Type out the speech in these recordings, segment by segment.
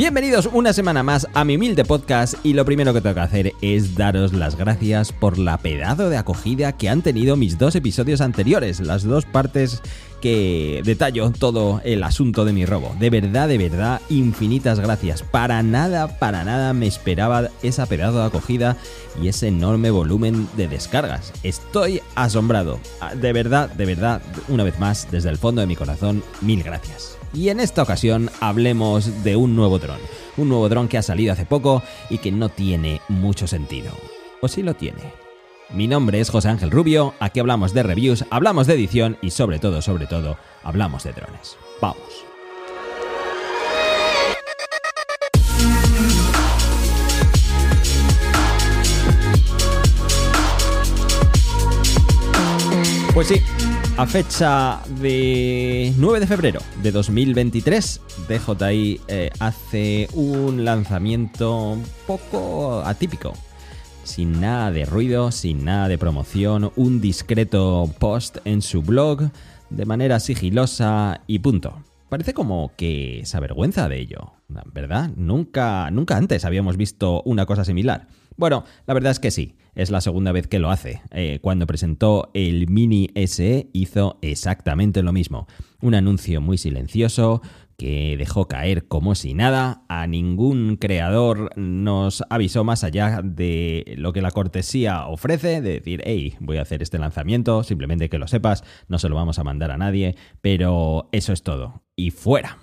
Bienvenidos una semana más a mi humilde podcast, y lo primero que tengo que hacer es daros las gracias por la pedazo de acogida que han tenido mis dos episodios anteriores, las dos partes que detallo todo el asunto de mi robo. De verdad, infinitas gracias. Para nada me esperaba esa pedazo de acogida y ese enorme volumen de descargas. Estoy asombrado. De verdad, una vez más, desde el fondo de mi corazón, mil gracias. Y en esta ocasión hablemos de un nuevo dron que ha salido hace poco y que no tiene mucho sentido. ¿O sí lo tiene? Mi nombre es José Ángel Rubio, aquí hablamos de reviews, hablamos de edición y sobre todo, hablamos de drones. ¡Vamos! Pues sí, a fecha de 9 de febrero de 2023, DJI hace un lanzamiento un poco atípico. Sin nada de ruido, sin nada de promoción, un discreto post en su blog de manera sigilosa y punto. Parece como que se avergüenza de ello, ¿verdad? Nunca antes habíamos visto una cosa similar. Bueno, la verdad es que sí, es la segunda vez que lo hace. Cuando presentó el Mini SE hizo exactamente lo mismo. Un anuncio muy silencioso que dejó caer como si nada. A ningún creador nos avisó más allá de lo que la cortesía ofrece, de decir, hey, voy a hacer este lanzamiento, simplemente que lo sepas, no se lo vamos a mandar a nadie, pero eso es todo. Y fuera.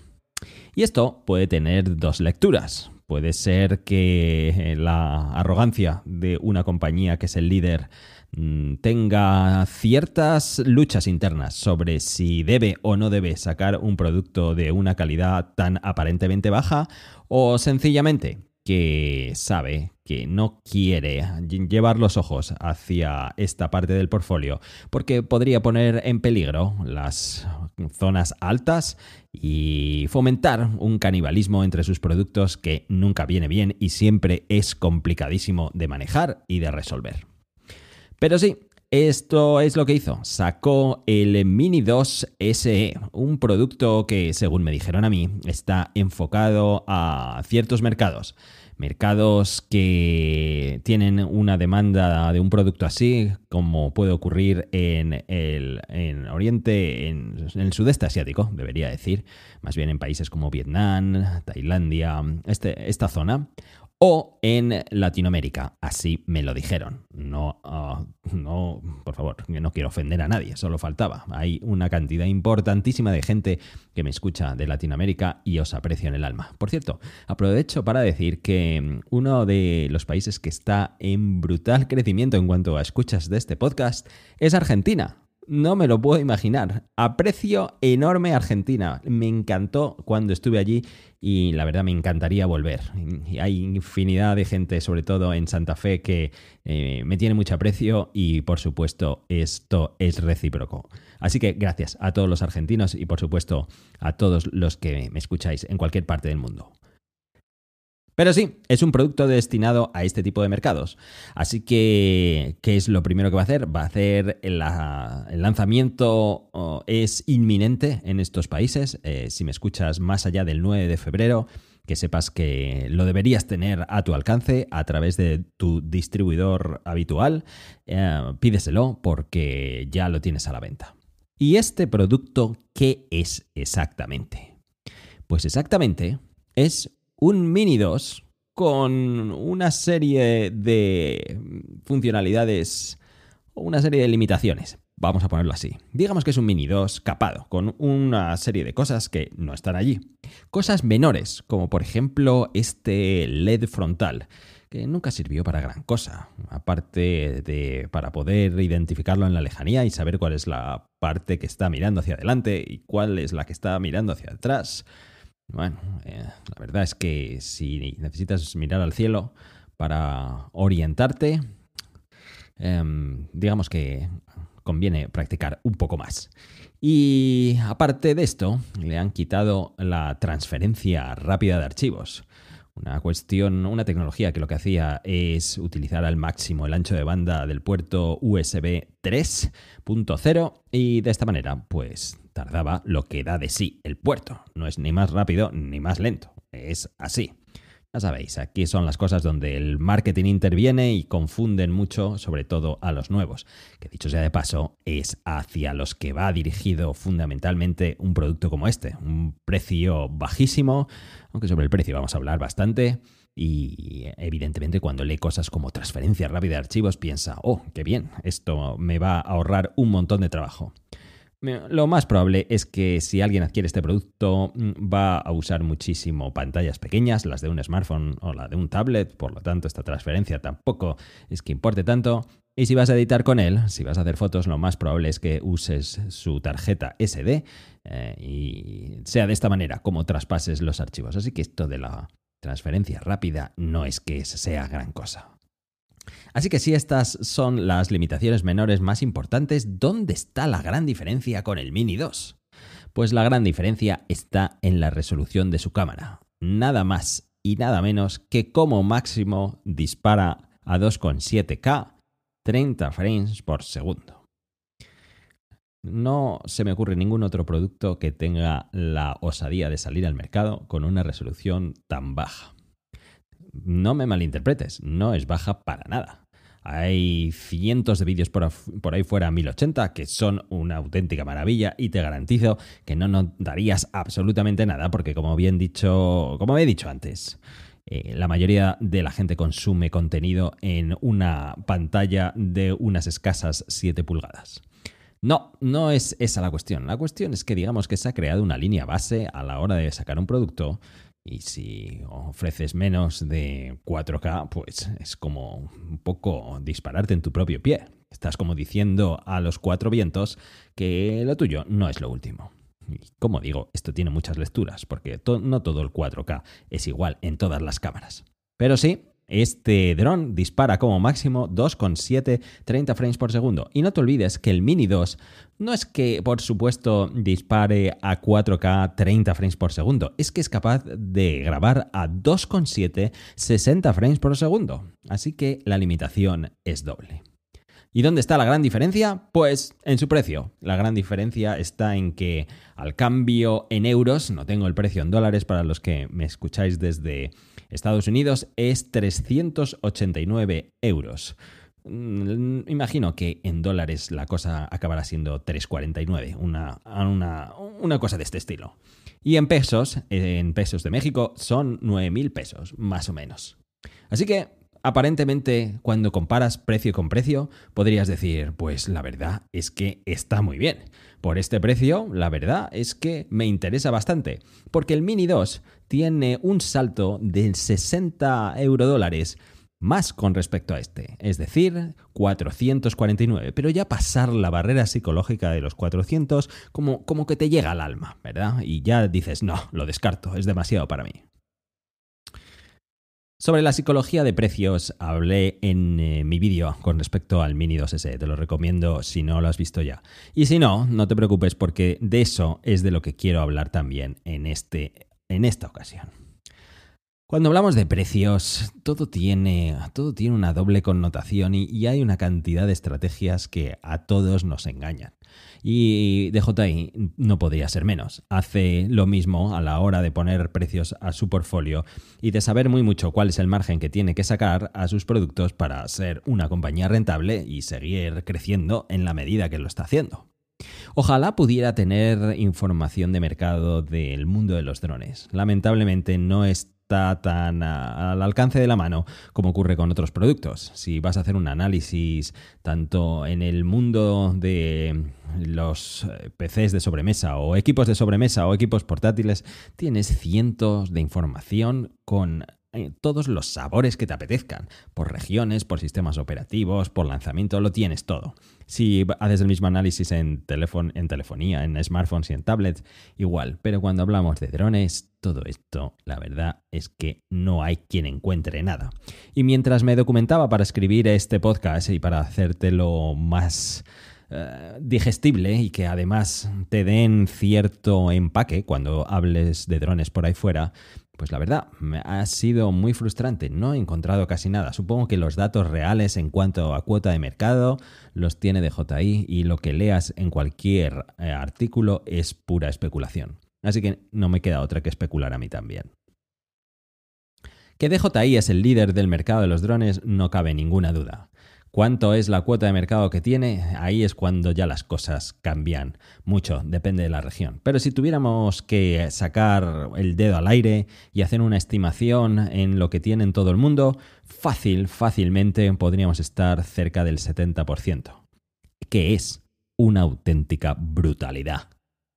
Y esto puede tener dos lecturas. Puede ser que la arrogancia de una compañía que es el líder tenga ciertas luchas internas sobre si debe o no debe sacar un producto de una calidad tan aparentemente baja, o sencillamente que sabe que no quiere llevar los ojos hacia esta parte del portfolio porque podría poner en peligro las zonas altas y fomentar un canibalismo entre sus productos que nunca viene bien y siempre es complicadísimo de manejar y de resolver. Pero sí, esto es lo que hizo. Sacó el Mini 2 SE, un producto que, según me dijeron a mí, está enfocado a ciertos mercados. Mercados que tienen una demanda de un producto así, como puede ocurrir en Oriente, en el sudeste asiático, debería decir, más bien en países como Vietnam, Tailandia, esta zona, o en Latinoamérica, así me lo dijeron. No, por favor, no quiero ofender a nadie, solo faltaba. Hay una cantidad importantísima de gente que me escucha de Latinoamérica y os aprecio en el alma. Por cierto, aprovecho para decir que uno de los países que está en brutal crecimiento en cuanto a escuchas de este podcast es Argentina. No me lo puedo imaginar. Aprecio enorme Argentina. Me encantó cuando estuve allí y la verdad me encantaría volver. Hay infinidad de gente, sobre todo en Santa Fe, que me tiene mucho aprecio y, por supuesto, esto es recíproco. Así que gracias a todos los argentinos y, por supuesto, a todos los que me escucháis en cualquier parte del mundo. Pero sí, es un producto destinado a este tipo de mercados. Así que, ¿qué es lo primero que va a hacer? Va a hacer el lanzamiento, es inminente en estos países. Si me escuchas más allá del 9 de febrero, que sepas que lo deberías tener a tu alcance a través de tu distribuidor habitual. Pídeselo porque ya lo tienes a la venta. ¿Y este producto qué es exactamente? Pues exactamente es un Mini 2 con una serie de funcionalidades o una serie de limitaciones. Vamos a ponerlo así. Digamos que es un Mini 2 capado, con una serie de cosas que no están allí. Cosas menores, como por ejemplo este LED frontal, que nunca sirvió para gran cosa, aparte de para poder identificarlo en la lejanía y saber cuál es la parte que está mirando hacia adelante y cuál es la que está mirando hacia atrás. Bueno, la verdad es que si necesitas mirar al cielo para orientarte, digamos que conviene practicar un poco más. Y aparte de esto, le han quitado la transferencia rápida de archivos. Una tecnología que lo que hacía es utilizar al máximo el ancho de banda del puerto USB 3.0 y de esta manera, pues, tardaba lo que da de sí el puerto. No es ni más rápido ni más lento. Es así. Ya sabéis, aquí son las cosas donde el marketing interviene y confunden mucho, sobre todo a los nuevos, que dicho sea de paso, es hacia los que va dirigido fundamentalmente un producto como este. Un precio bajísimo, aunque sobre el precio vamos a hablar bastante. Y evidentemente cuando lee cosas como transferencia rápida de archivos piensa, oh, qué bien, esto me va a ahorrar un montón de trabajo. Lo más probable es que si alguien adquiere este producto va a usar muchísimo pantallas pequeñas, las de un smartphone o la de un tablet, por lo tanto esta transferencia tampoco es que importe tanto. Y si vas a editar con él, si vas a hacer fotos, lo más probable es que uses su tarjeta SD y sea de esta manera como traspases los archivos. Así que esto de la transferencia rápida no es que sea gran cosa. Así que si estas son las limitaciones menores más importantes, ¿dónde está la gran diferencia con el Mini 2? Pues la gran diferencia está en la resolución de su cámara. Nada más y nada menos que como máximo dispara a 2,7K, 30 frames por segundo. No se me ocurre ningún otro producto que tenga la osadía de salir al mercado con una resolución tan baja. No me malinterpretes, no es baja para nada. Hay cientos de vídeos por ahí fuera a 1080 que son una auténtica maravilla y te garantizo que no notarías absolutamente nada porque como he dicho antes, la mayoría de la gente consume contenido en una pantalla de unas escasas 7 pulgadas. No es esa la cuestión. La cuestión es que digamos que se ha creado una línea base a la hora de sacar un producto y si ofreces menos de 4K, pues es como un poco dispararte en tu propio pie. Estás como diciendo a los cuatro vientos que lo tuyo no es lo último. Y como digo, esto tiene muchas lecturas porque no todo el 4K es igual en todas las cámaras. Pero sí, este dron dispara como máximo 2,7, 30 frames por segundo. Y no te olvides que el Mini 2 no es que, por supuesto, dispare a 4K 30 frames por segundo. Es que es capaz de grabar a 2,7, 60 frames por segundo. Así que la limitación es doble. ¿Y dónde está la gran diferencia? Pues en su precio. La gran diferencia está en que al cambio en euros, no tengo el precio en dólares para los que me escucháis desde Estados Unidos, es 389 euros. Imagino que en dólares la cosa acabará siendo 3,49, una cosa de este estilo. Y en pesos de México, son 9.000 pesos, más o menos. Así que aparentemente, cuando comparas precio con precio, podrías decir, pues la verdad es que está muy bien. Por este precio, la verdad es que me interesa bastante, porque el Mini 2 tiene un salto de 60 eurodólares más con respecto a este, es decir, 449, pero ya pasar la barrera psicológica de los 400 como que te llega al alma, ¿verdad? Y ya dices, no, lo descarto, es demasiado para mí. Sobre la psicología de precios hablé en mi vídeo con respecto al Mini 2 SE, te lo recomiendo si no lo has visto ya. Y si no, no te preocupes porque de eso es de lo que quiero hablar también en esta ocasión. Cuando hablamos de precios, todo tiene una doble connotación y hay una cantidad de estrategias que a todos nos engañan. Y DJI no podría ser menos. Hace lo mismo a la hora de poner precios a su portfolio y de saber muy mucho cuál es el margen que tiene que sacar a sus productos para ser una compañía rentable y seguir creciendo en la medida que lo está haciendo. Ojalá pudiera tener información de mercado del mundo de los drones. Lamentablemente no está tan al alcance de la mano como ocurre con otros productos. Si vas a hacer un análisis tanto en el mundo de los PCs de sobremesa o equipos de sobremesa o equipos portátiles, tienes cientos de información con todos los sabores que te apetezcan, por regiones, por sistemas operativos, por lanzamiento, lo tienes todo. Si haces el mismo análisis en telefonía, en smartphones y en tablets, igual. Pero cuando hablamos de drones, todo esto, la verdad es que no hay quien encuentre nada. Y mientras me documentaba para escribir este podcast y para hacértelo más digestible y que además te den cierto empaque cuando hables de drones por ahí fuera, pues la verdad, ha sido muy frustrante. No he encontrado casi nada. Supongo que los datos reales en cuanto a cuota de mercado los tiene DJI y lo que leas en cualquier artículo es pura especulación. Así que no me queda otra que especular a mí también. Que DJI es el líder del mercado de los drones no cabe ninguna duda. ¿Cuánto es la cuota de mercado que tiene? Ahí es cuando ya las cosas cambian mucho, depende de la región. Pero si tuviéramos que sacar el dedo al aire y hacer una estimación en lo que tiene en todo el mundo, fácilmente podríamos estar cerca del 70%, que es una auténtica brutalidad.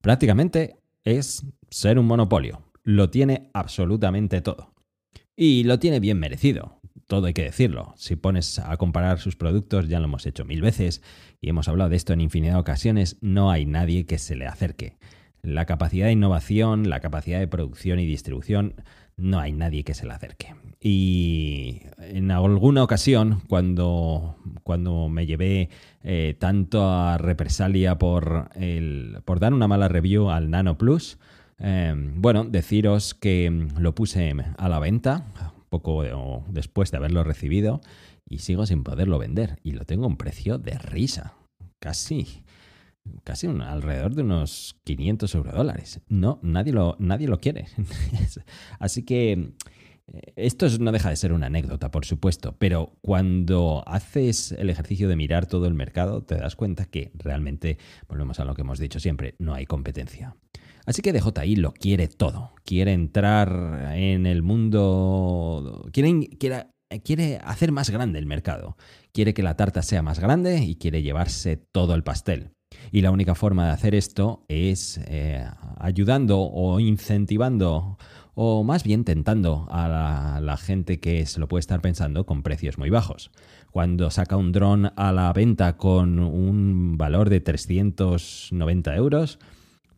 Prácticamente es ser un monopolio, lo tiene absolutamente todo y lo tiene bien merecido. Todo hay que decirlo. Si pones a comparar sus productos, ya lo hemos hecho mil veces y hemos hablado de esto en infinidad de ocasiones, no hay nadie que se le acerque. La capacidad de innovación, la capacidad de producción y distribución, no hay nadie que se le acerque. Y en alguna ocasión, cuando me llevé tanta represalia por dar una mala review al Nano Plus, bueno, deciros que lo puse a la venta poco después de haberlo recibido y sigo sin poderlo vender y lo tengo a un precio de risa, casi alrededor de unos $500. No, nadie lo quiere. Así que esto no deja de ser una anécdota, por supuesto, pero cuando haces el ejercicio de mirar todo el mercado te das cuenta que realmente, volvemos a lo que hemos dicho siempre, no hay competencia. Así que DJI lo quiere todo, quiere entrar en el mundo, quiere hacer más grande el mercado, quiere que la tarta sea más grande y quiere llevarse todo el pastel. Y la única forma de hacer esto es ayudando o incentivando o más bien tentando a la gente que se lo puede estar pensando con precios muy bajos. Cuando saca un dron a la venta con un valor de 390€,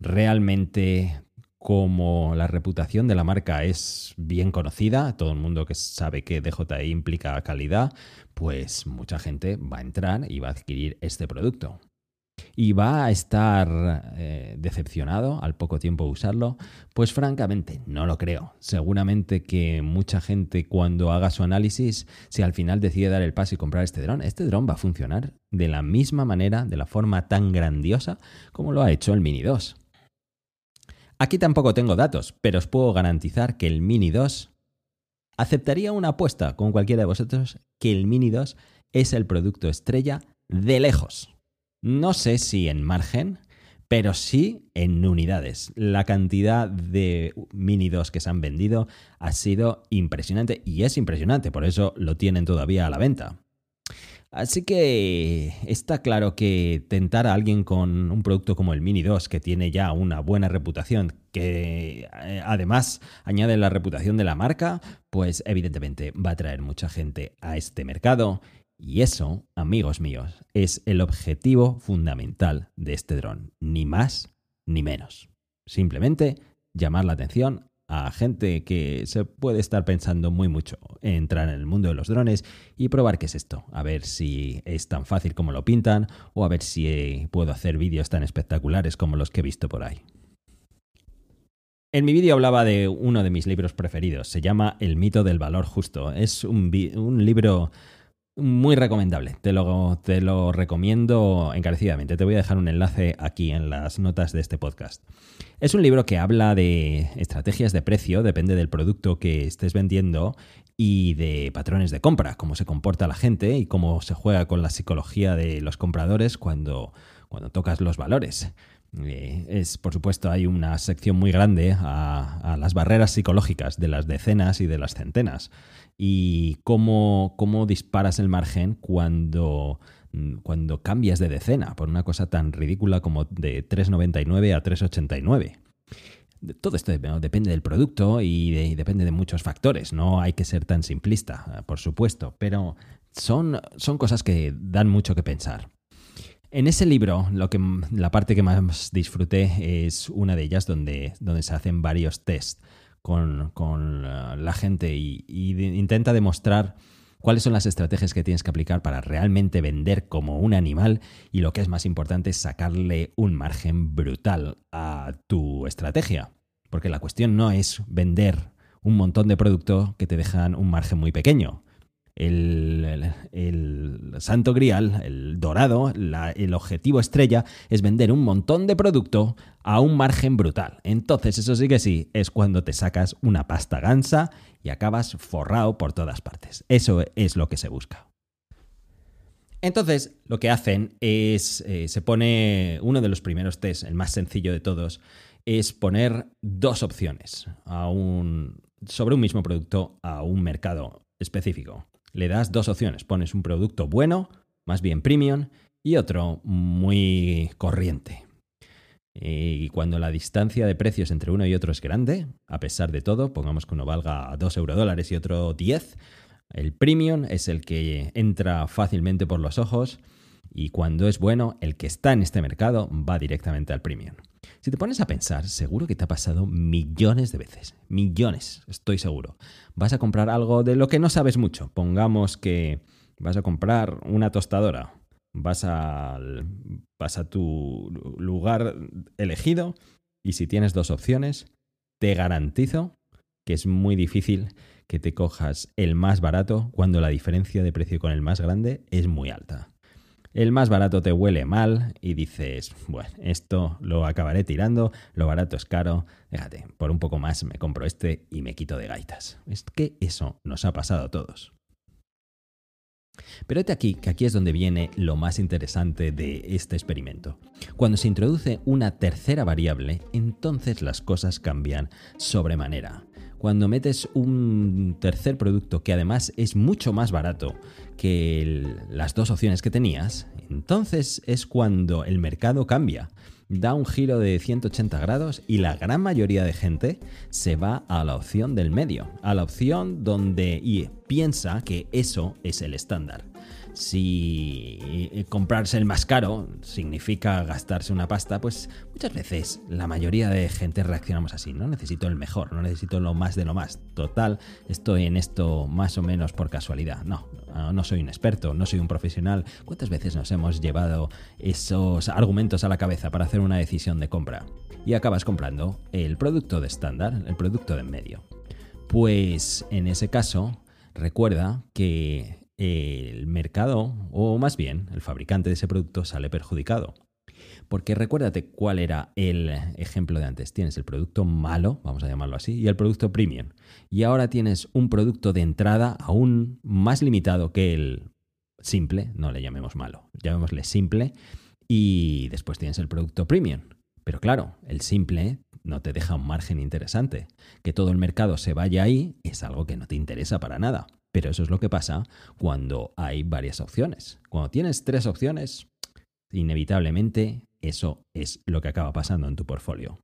realmente, como la reputación de la marca es bien conocida, todo el mundo que sabe que DJI implica calidad, pues mucha gente va a entrar y va a adquirir este producto. Y va a estar decepcionado al poco tiempo de usarlo. Pues francamente no lo creo. Seguramente que mucha gente, cuando haga su análisis, si al final decide dar el paso y comprar este dron va a funcionar de la misma manera, de la forma tan grandiosa como lo ha hecho el Mini 2. Aquí tampoco tengo datos, pero os puedo garantizar que el Mini 2, aceptaría una apuesta con cualquiera de vosotros, que el Mini 2 es el producto estrella de lejos. No sé si en margen, pero sí en unidades. La cantidad de Mini 2 que se han vendido ha sido impresionante y es impresionante, por eso lo tienen todavía a la venta. Así que está claro que tentar a alguien con un producto como el Mini 2, que tiene ya una buena reputación, que además añade la reputación de la marca, pues evidentemente va a traer mucha gente a este mercado. Y eso, amigos míos, es el objetivo fundamental de este dron. Ni más ni menos. Simplemente llamar la atención a gente que se puede estar pensando muy mucho en entrar en el mundo de los drones y probar qué es esto. A ver si es tan fácil como lo pintan o a ver si puedo hacer vídeos tan espectaculares como los que he visto por ahí. En mi vídeo hablaba de uno de mis libros preferidos. Se llama El mito del valor justo. Es un libro muy recomendable, te lo recomiendo encarecidamente. Te voy a dejar un enlace aquí en las notas de este podcast. Es un libro que habla de estrategias de precio, depende del producto que estés vendiendo, y de patrones de compra, cómo se comporta la gente y cómo se juega con la psicología de los compradores cuando tocas los valores. Por supuesto, hay una sección muy grande a las barreras psicológicas de las decenas y de las centenas y cómo disparas el margen cuando cambias de decena por una cosa tan ridícula como de 3,99 a 3,89. Todo esto depende del producto y depende de muchos factores. No hay que ser tan simplista, por supuesto, pero son cosas que dan mucho que pensar. En ese libro, la parte que más disfruté es una de ellas donde se hacen varios test con la gente y intenta demostrar cuáles son las estrategias que tienes que aplicar para realmente vender como un animal y, lo que es más importante, es sacarle un margen brutal a tu estrategia. Porque la cuestión no es vender un montón de productos que te dejan un margen muy pequeño. el santo grial, el dorado, el objetivo estrella es vender un montón de producto a un margen brutal. Entonces, eso sí que sí, es cuando te sacas una pasta gansa y acabas forrado por todas partes. Eso es lo que se busca. Entonces, lo que hacen es, se pone uno de los primeros test, el más sencillo de todos, es poner dos opciones sobre un mismo producto a un mercado específico. Le das dos opciones, pones un producto bueno, más bien premium, y otro muy corriente. Y cuando la distancia de precios entre uno y otro es grande, a pesar de todo, pongamos que uno valga 2 eurodólares y otro 10, el premium es el que entra fácilmente por los ojos, y cuando es bueno, el que está en este mercado va directamente al premium. Si te pones a pensar, seguro que te ha pasado millones de veces. Millones, estoy seguro. Vas a comprar algo de lo que no sabes mucho. Pongamos que vas a comprar una tostadora. Vas a tu lugar elegido y si tienes dos opciones, te garantizo que es muy difícil que te cojas el más barato cuando la diferencia de precio con el más grande es muy alta. El más barato te huele mal y dices, bueno, esto lo acabaré tirando, lo barato es caro, déjate, por un poco más me compro este y me quito de gaitas. Es que eso nos ha pasado a todos. Pero este aquí es donde viene lo más interesante de este experimento. Cuando se introduce una tercera variable, entonces las cosas cambian sobremanera. Cuando metes un tercer producto que además es mucho más barato que las dos opciones que tenías, entonces es cuando el mercado cambia, da un giro de 180 grados y la gran mayoría de gente se va a la opción del medio, a la opción donde piensa que eso es el estándar. Si comprarse el más caro significa gastarse una pasta, pues muchas veces la mayoría de gente reaccionamos así. No necesito el mejor, no necesito lo más de lo más. Total, estoy en esto más o menos por casualidad. No soy un experto, no soy un profesional. ¿Cuántas veces nos hemos llevado esos argumentos a la cabeza para hacer una decisión de compra? Y acabas comprando el producto de estándar, el producto de en medio. Pues en ese caso, recuerda que el mercado, o más bien el fabricante de ese producto, sale perjudicado. Porque recuérdate cuál era el ejemplo de antes. Tienes el producto malo, vamos a llamarlo así, y el producto premium. Y ahora tienes un producto de entrada aún más limitado que el simple, no le llamemos malo, llamémosle simple, y después tienes el producto premium. Pero claro, el simple no te deja un margen interesante. Que todo el mercado se vaya ahí es algo que no te interesa para nada. Pero eso es lo que pasa cuando hay varias opciones. Cuando tienes tres opciones, inevitablemente eso es lo que acaba pasando en tu portfolio.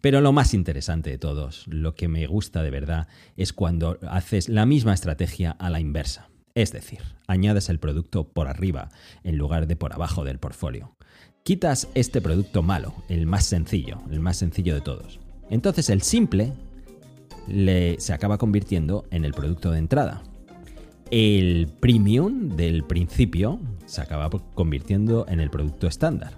Pero lo más interesante de todos, lo que me gusta de verdad, es cuando haces la misma estrategia a la inversa. Es decir, añades el producto por arriba en lugar de por abajo del portfolio. Quitas este producto malo, el más sencillo de todos. Entonces el simple se acaba convirtiendo en el producto de entrada. El premium del principio se acaba convirtiendo en el producto estándar.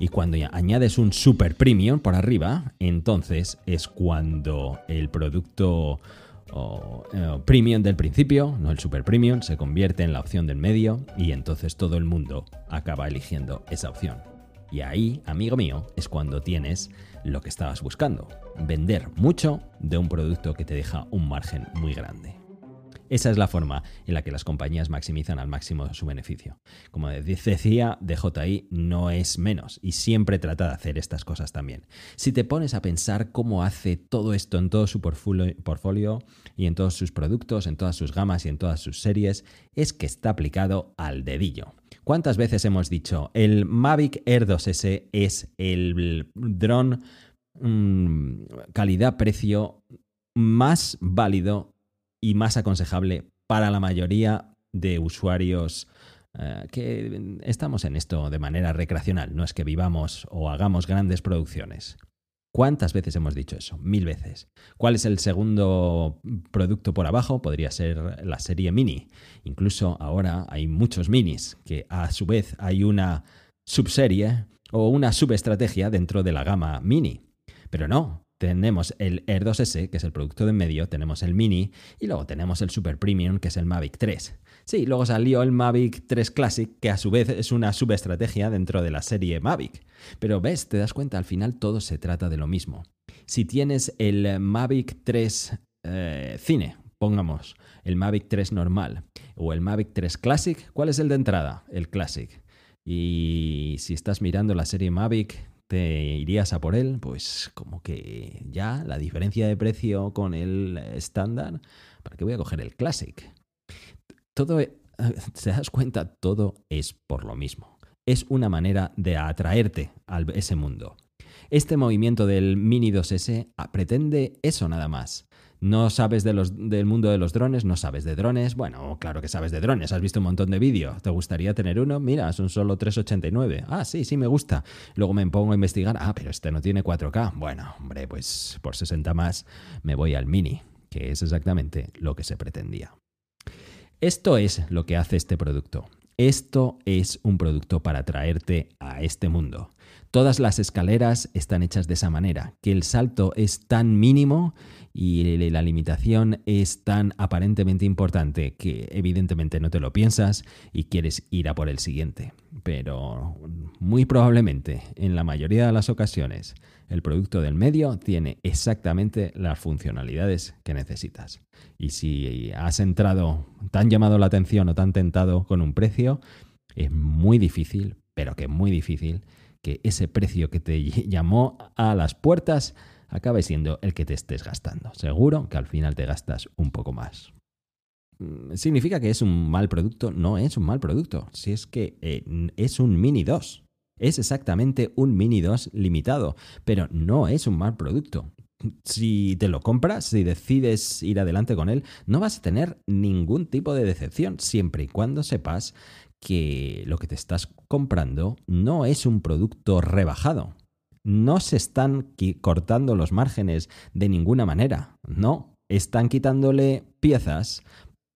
Y cuando añades un super premium por arriba, entonces es cuando el producto premium del principio, no el super premium, se convierte en la opción del medio y entonces todo el mundo acaba eligiendo esa opción. Y ahí, amigo mío, es cuando tienes lo que estabas buscando. Vender mucho de un producto que te deja un margen muy grande. Esa es la forma en la que las compañías maximizan al máximo su beneficio. Como decía, DJI no es menos y siempre trata de hacer estas cosas también. Si te pones a pensar cómo hace todo esto en todo su portfolio y en todos sus productos, en todas sus gamas y en todas sus series, es que está aplicado al dedillo. ¿Cuántas veces hemos dicho el Mavic Air 2S es el dron calidad-precio más válido y más aconsejable para la mayoría de usuarios que estamos en esto de manera recreacional? No es que vivamos o hagamos grandes producciones. ¿Cuántas veces hemos dicho eso? 1000 veces. ¿Cuál es el segundo producto por abajo? Podría ser la serie Mini. Incluso ahora hay muchos Minis, que a su vez hay una subserie o una subestrategia dentro de la gama Mini. Pero no, Tenemos el Air 2S, que es el producto de en medio, tenemos el Mini y luego tenemos el Super Premium, que es el Mavic 3. Sí, luego salió el Mavic 3 Classic, que a su vez es una subestrategia dentro de la serie Mavic. Pero ves, te das cuenta, al final todo se trata de lo mismo. Si tienes el Mavic 3 Cine, pongamos, el Mavic 3 normal o el Mavic 3 Classic, ¿cuál es el de entrada? El Classic. Y si estás mirando la serie Mavic, te irías a por él, pues como que ya la diferencia de precio con el estándar, ¿para qué voy a coger el Classic? Todo, te das cuenta, todo es por lo mismo. Es una manera de atraerte a ese mundo. Este movimiento del Mini 2S pretende eso nada más. No sabes del mundo de los drones, no sabes de drones. Bueno, claro que sabes de drones, has visto un montón de vídeos. ¿Te gustaría tener uno? Mira, son solo 3,89. Ah, sí, sí, me gusta. Luego me pongo a investigar. Ah, pero este no tiene 4K. Bueno, hombre, pues por 60 más me voy al Mini, que es exactamente lo que se pretendía. Esto es lo que hace este producto. Esto es un producto para traerte a este mundo. Todas las escaleras están hechas de esa manera, que el salto es tan mínimo y la limitación es tan aparentemente importante que evidentemente no te lo piensas y quieres ir a por el siguiente. Pero muy probablemente, en la mayoría de las ocasiones, el producto del medio tiene exactamente las funcionalidades que necesitas. Y si has entrado, te han llamado la atención o te han tentado con un precio, es muy difícil, pero que muy difícil, que ese precio que te llamó a las puertas acabe siendo el que te estés gastando. Seguro que al final te gastas un poco más. ¿Significa que es un mal producto? No es un mal producto. Si es que es un Mini 2. Es exactamente un Mini 2 limitado, pero no es un mal producto. Si te lo compras, si decides ir adelante con él, no vas a tener ningún tipo de decepción, siempre y cuando sepas que lo que te estás comprando no es un producto rebajado. No se están cortando los márgenes de ninguna manera. No, están quitándole piezas,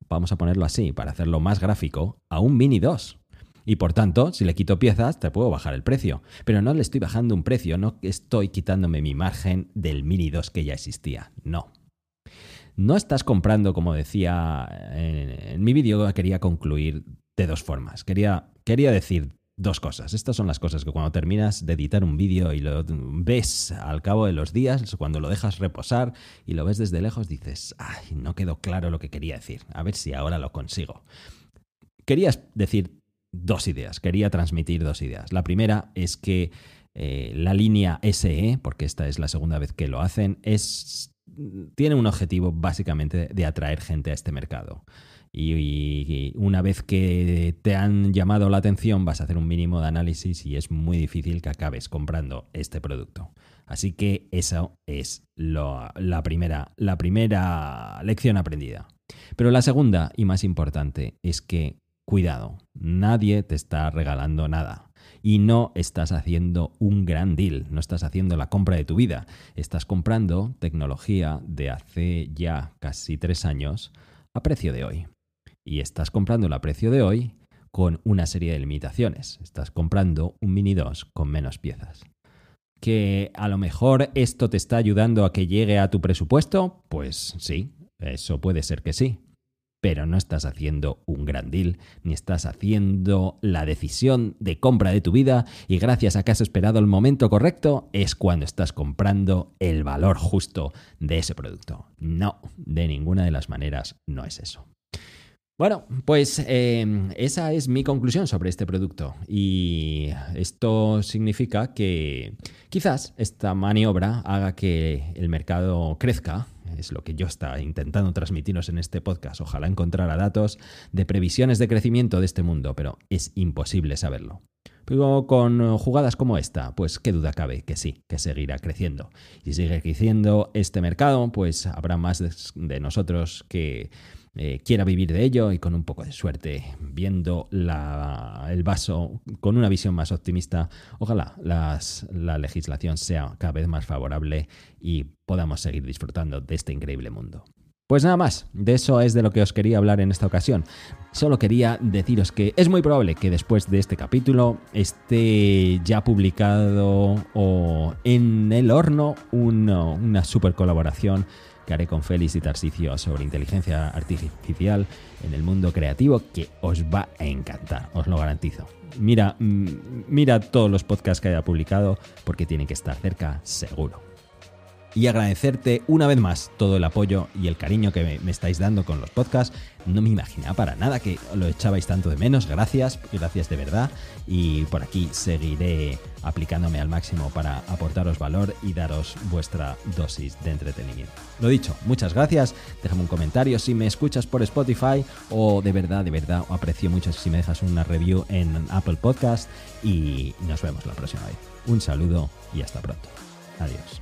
vamos a ponerlo así, para hacerlo más gráfico, a un Mini 2. Y por tanto, si le quito piezas, te puedo bajar el precio. Pero no le estoy bajando un precio, no estoy quitándome mi margen del Mini 2 que ya existía. No. No estás comprando, como decía en mi vídeo, quería concluir de dos formas. Quería decir dos cosas. Estas son las cosas que cuando terminas de editar un vídeo y lo ves al cabo de los días, cuando lo dejas reposar y lo ves desde lejos, dices, ay, no quedó claro lo que quería decir. A ver si ahora lo consigo. Querías decir dos ideas, quería transmitir dos ideas. La primera es que la línea SE, porque esta es la segunda vez que lo hacen, tiene un objetivo básicamente de atraer gente a este mercado. Y una vez que te han llamado la atención, vas a hacer un mínimo de análisis y es muy difícil que acabes comprando este producto. Así que esa es la primera lección aprendida. Pero la segunda y más importante es que cuidado, nadie te está regalando nada y no estás haciendo un gran deal, no estás haciendo la compra de tu vida, estás comprando tecnología de hace ya casi 3 años a precio de hoy y estás comprándola a precio de hoy con una serie de limitaciones, estás comprando un Mini 2 con menos piezas. ¿Que a lo mejor esto te está ayudando a que llegue a tu presupuesto? Pues sí, eso puede ser que sí. Pero no estás haciendo un gran deal, ni estás haciendo la decisión de compra de tu vida y gracias a que has esperado el momento correcto es cuando estás comprando el valor justo de ese producto. No, de ninguna de las maneras no es eso. Bueno, pues esa es mi conclusión sobre este producto y esto significa que quizás esta maniobra haga que el mercado crezca. Es lo que yo estaba intentando transmitiros en este podcast. Ojalá encontrara datos de previsiones de crecimiento de este mundo, pero es imposible saberlo. Pero con jugadas como esta, pues qué duda cabe que sí, que seguirá creciendo. Y si sigue creciendo este mercado, pues habrá más de nosotros que quiera vivir de ello y con un poco de suerte, viendo el vaso con una visión más optimista, ojalá la legislación sea cada vez más favorable y podamos seguir disfrutando de este increíble mundo. Pues nada más, de eso es de lo que os quería hablar en esta ocasión. Solo quería deciros que es muy probable que después de este capítulo esté ya publicado o en el horno una super colaboración que haré con Félix y Tarsicio sobre inteligencia artificial en el mundo creativo, que os va a encantar, os lo garantizo. Mira todos los podcasts que haya publicado porque tienen que estar cerca, seguro. Y agradecerte una vez más todo el apoyo y el cariño que me estáis dando con los podcasts. No me imaginaba para nada que lo echabais tanto de menos. Gracias de verdad. Y por aquí seguiré aplicándome al máximo para aportaros valor y daros vuestra dosis de entretenimiento. Lo dicho, muchas gracias. Déjame un comentario si me escuchas por Spotify o de verdad, aprecio mucho si me dejas una review en Apple Podcast y nos vemos la próxima vez. Un saludo y hasta pronto. Adiós.